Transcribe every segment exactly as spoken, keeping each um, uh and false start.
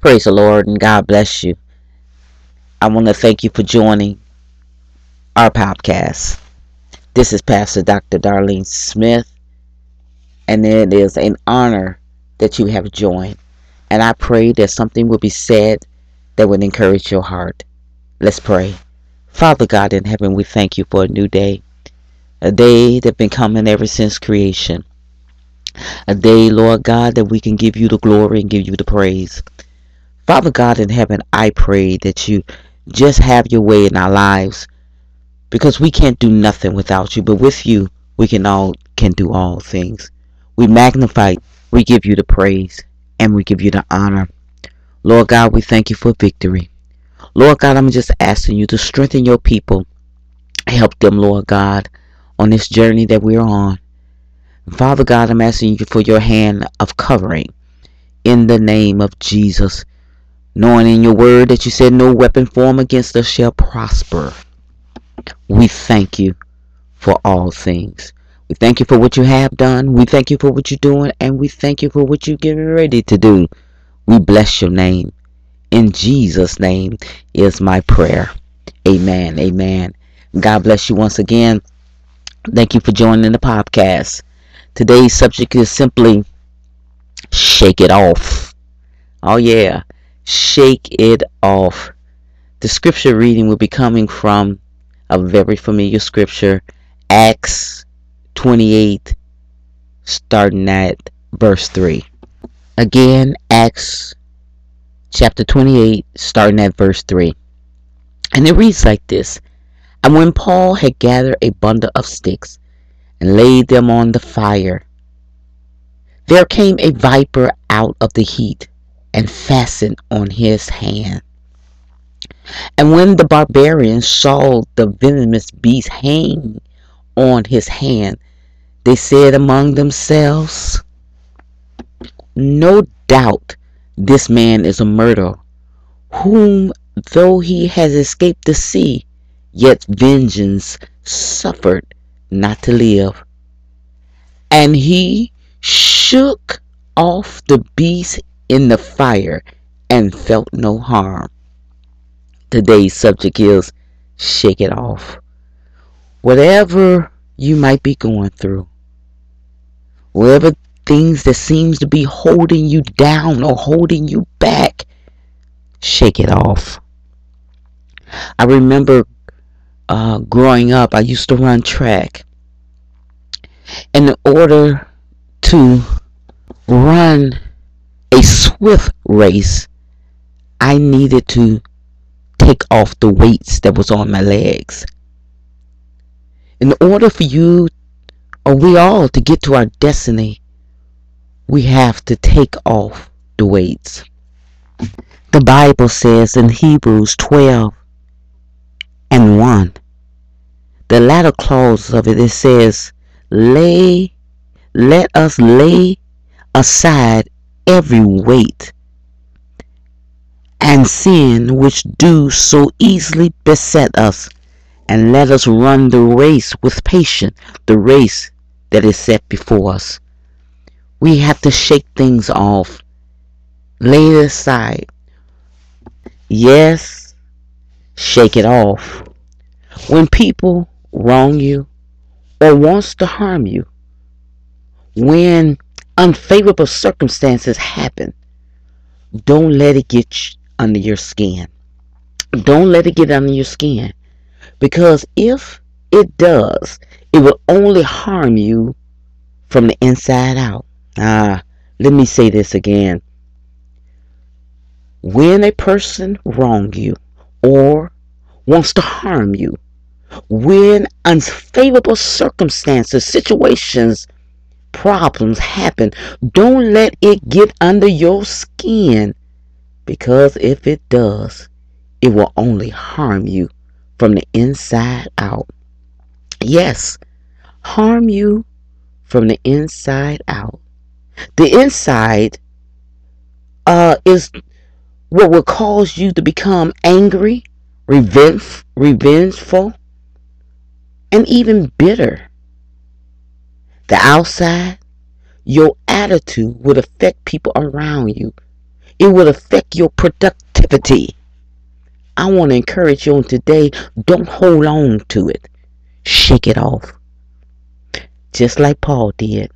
Praise the Lord and God bless you. I want to thank you for joining our podcast. This is Pastor Doctor Darlene Smith, and it is an honor that you have joined. And I pray that something will be said that would encourage your heart. Let's pray. Father God in heaven, we thank you for a new day. A day that's been coming ever since creation. A day, Lord God, that we can give you the glory and give you the praise. Father God in heaven, I pray that you just have your way in our lives. Because we can't do nothing without you. But with you, we can all can do all things. We magnify, we give you the praise, and we give you the honor. Lord God, we thank you for victory. Lord God, I'm just asking you to strengthen your people. Help them, Lord God, on this journey that we're on. Father God, I'm asking you for your hand of covering in the name of Jesus. Knowing in your word that you said no weapon formed against us shall prosper. We thank you for all things. We thank you for what you have done. We thank you for what you're doing. And we thank you for what you're getting ready to do. We bless your name. In Jesus' name is my prayer. Amen. Amen. God bless you once again. Thank you for joining the podcast. Today's subject is simply shake it off. Oh yeah. Shake it off. The scripture reading will be coming from a very familiar scripture. Acts twenty-eight. Starting at verse three. Again, Acts chapter twenty-eight, starting at verse three. And it reads like this. And when Paul had gathered a bundle of sticks and laid them on the fire, there came a viper out of the heat and fastened on his hand. And when the barbarians saw the venomous beast hang on his hand, they said among themselves, "No doubt this man is a murderer, whom though he has escaped the sea, yet vengeance suffered not to live." And he shook off the beast in the fire and felt no harm. Today's subject is shake it off. Whatever you might be going through, whatever things that seems to be holding you down or holding you back, shake it off. I remember uh, growing up, I used to run track. And in order to run a swift race, I needed to take off the weights that was on my legs. In order for you or we all to get to our destiny, we have to take off the weights. The Bible says in Hebrews twelve and one, the latter clause of it, it says, lay, let us lay aside every weight and sin which do so easily beset us, and let us run the race with patience, the race that is set before us. We have to shake things off. Lay it aside. Yes, shake it off. When people wrong you or wants to harm you, when unfavorable circumstances happen, don't let it get under your skin. Don't let it get under your skin. Because if it does, it will only harm you from the inside out. Ah, let me say this again. When a person wrongs you or wants to harm you, when unfavorable circumstances, situations, problems happen, don't let it get under your skin, because if it does, it will only harm you from the inside out. Yes, harm you from the inside out. The inside uh, is what will cause you to become angry, revenge, revengeful, and even bitter. The outside, your attitude would affect people around you. It will affect your productivity. I want to encourage you on today, don't hold on to it. Shake it off. Just like Paul did.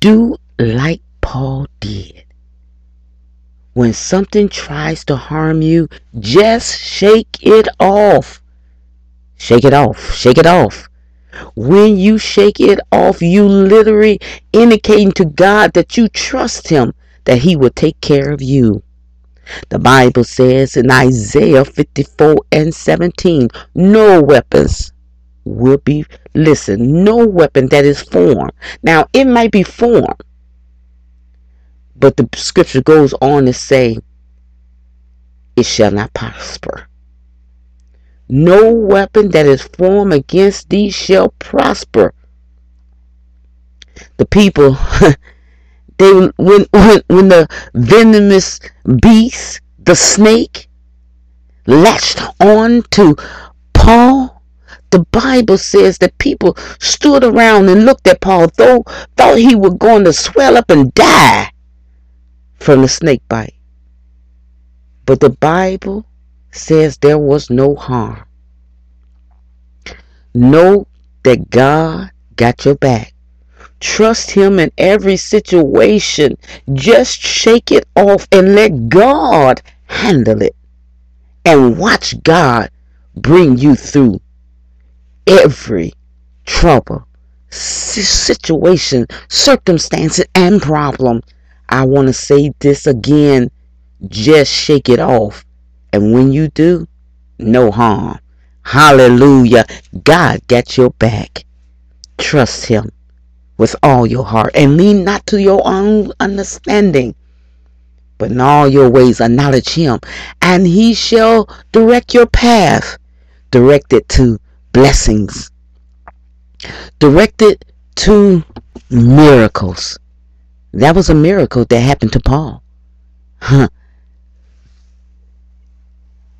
Do like Paul did. When something tries to harm you, just shake it off. Shake it off. Shake it off. When you shake it off, you literally indicating to God that you trust him, that he will take care of you. The Bible says in Isaiah fifty-four and seventeen, no weapons will be, listen, no weapon that is formed. Now, it might be formed, but the scripture goes on to say, it shall not prosper. No weapon that is formed against thee shall prosper. The people, they when, when when the venomous beast, the snake, latched on to Paul, the Bible says that people stood around and looked at Paul, though thought he was going to swell up and die from the snake bite. But the Bible says there was no harm. Know that God got your back. Trust him in every situation. Just shake it off and let God handle it. And watch God bring you through every trouble, situation, circumstance, and problem. I want to say this again. Just shake it off. And when you do, no harm. Hallelujah. God got your back. Trust him with all your heart. And lean not to your own understanding, but in all your ways acknowledge him, and he shall direct your path. Direct it to blessings. Direct it to miracles. That was a miracle that happened to Paul. Huh.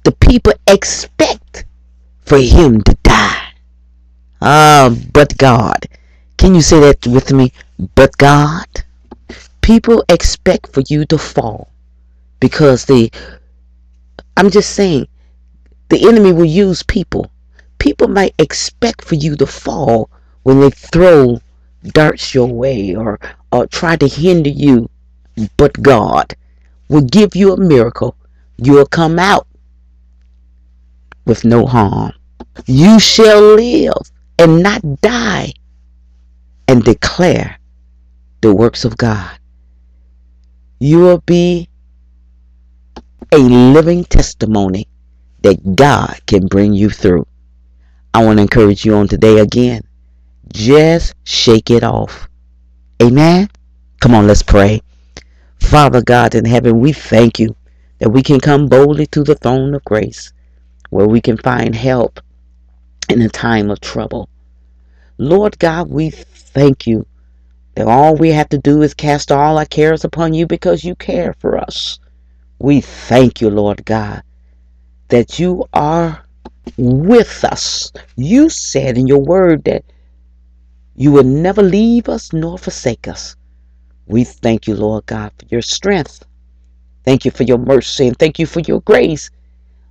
The people expect for him to die. Ah, but God. Can you say that with me? But God. People expect for you to fall. Because the, I'm just saying, the enemy will use people. People might expect for you to fall when they throw darts your way or, or try to hinder you. But God will give you a miracle. You'll come out with no harm. You shall live and not die, and declare the works of God. You will be a living testimony that God can bring you through. I want to encourage you on today again. Just shake it off. Amen. Come on, let's pray. Father God in heaven, we thank you that we can come boldly to the throne of grace, where we can find help in a time of trouble. Lord God, we thank you that all we have to do is cast all our cares upon you because you care for us. We thank you, Lord God, that you are with us. You said in your word that you will never leave us nor forsake us. We thank you, Lord God, for your strength. Thank you for your mercy, and thank you for your grace.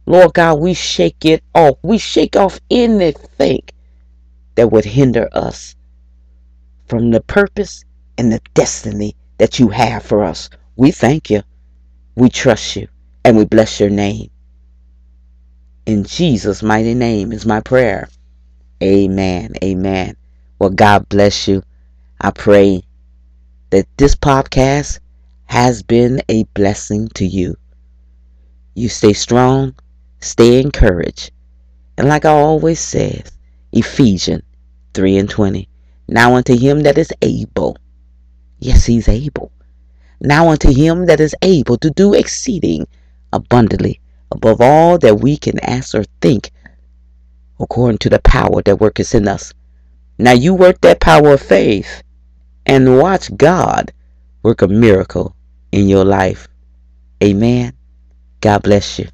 Lord God, we shake it off. We shake off anything that would hinder us from the purpose and the destiny that you have for us. We thank you. We trust you. And we bless your name. In Jesus' mighty name is my prayer. Amen. Amen. Well, God bless you. I pray that this podcast has been a blessing to you. You stay strong. Stay encouraged. And like I always say, Ephesians three and twenty. Now unto him that is able. Yes, he's able. Now unto him that is able to do exceeding abundantly above all that we can ask or think, according to the power that worketh in us. Now you work that power of faith and watch God work a miracle in your life. Amen. God bless you.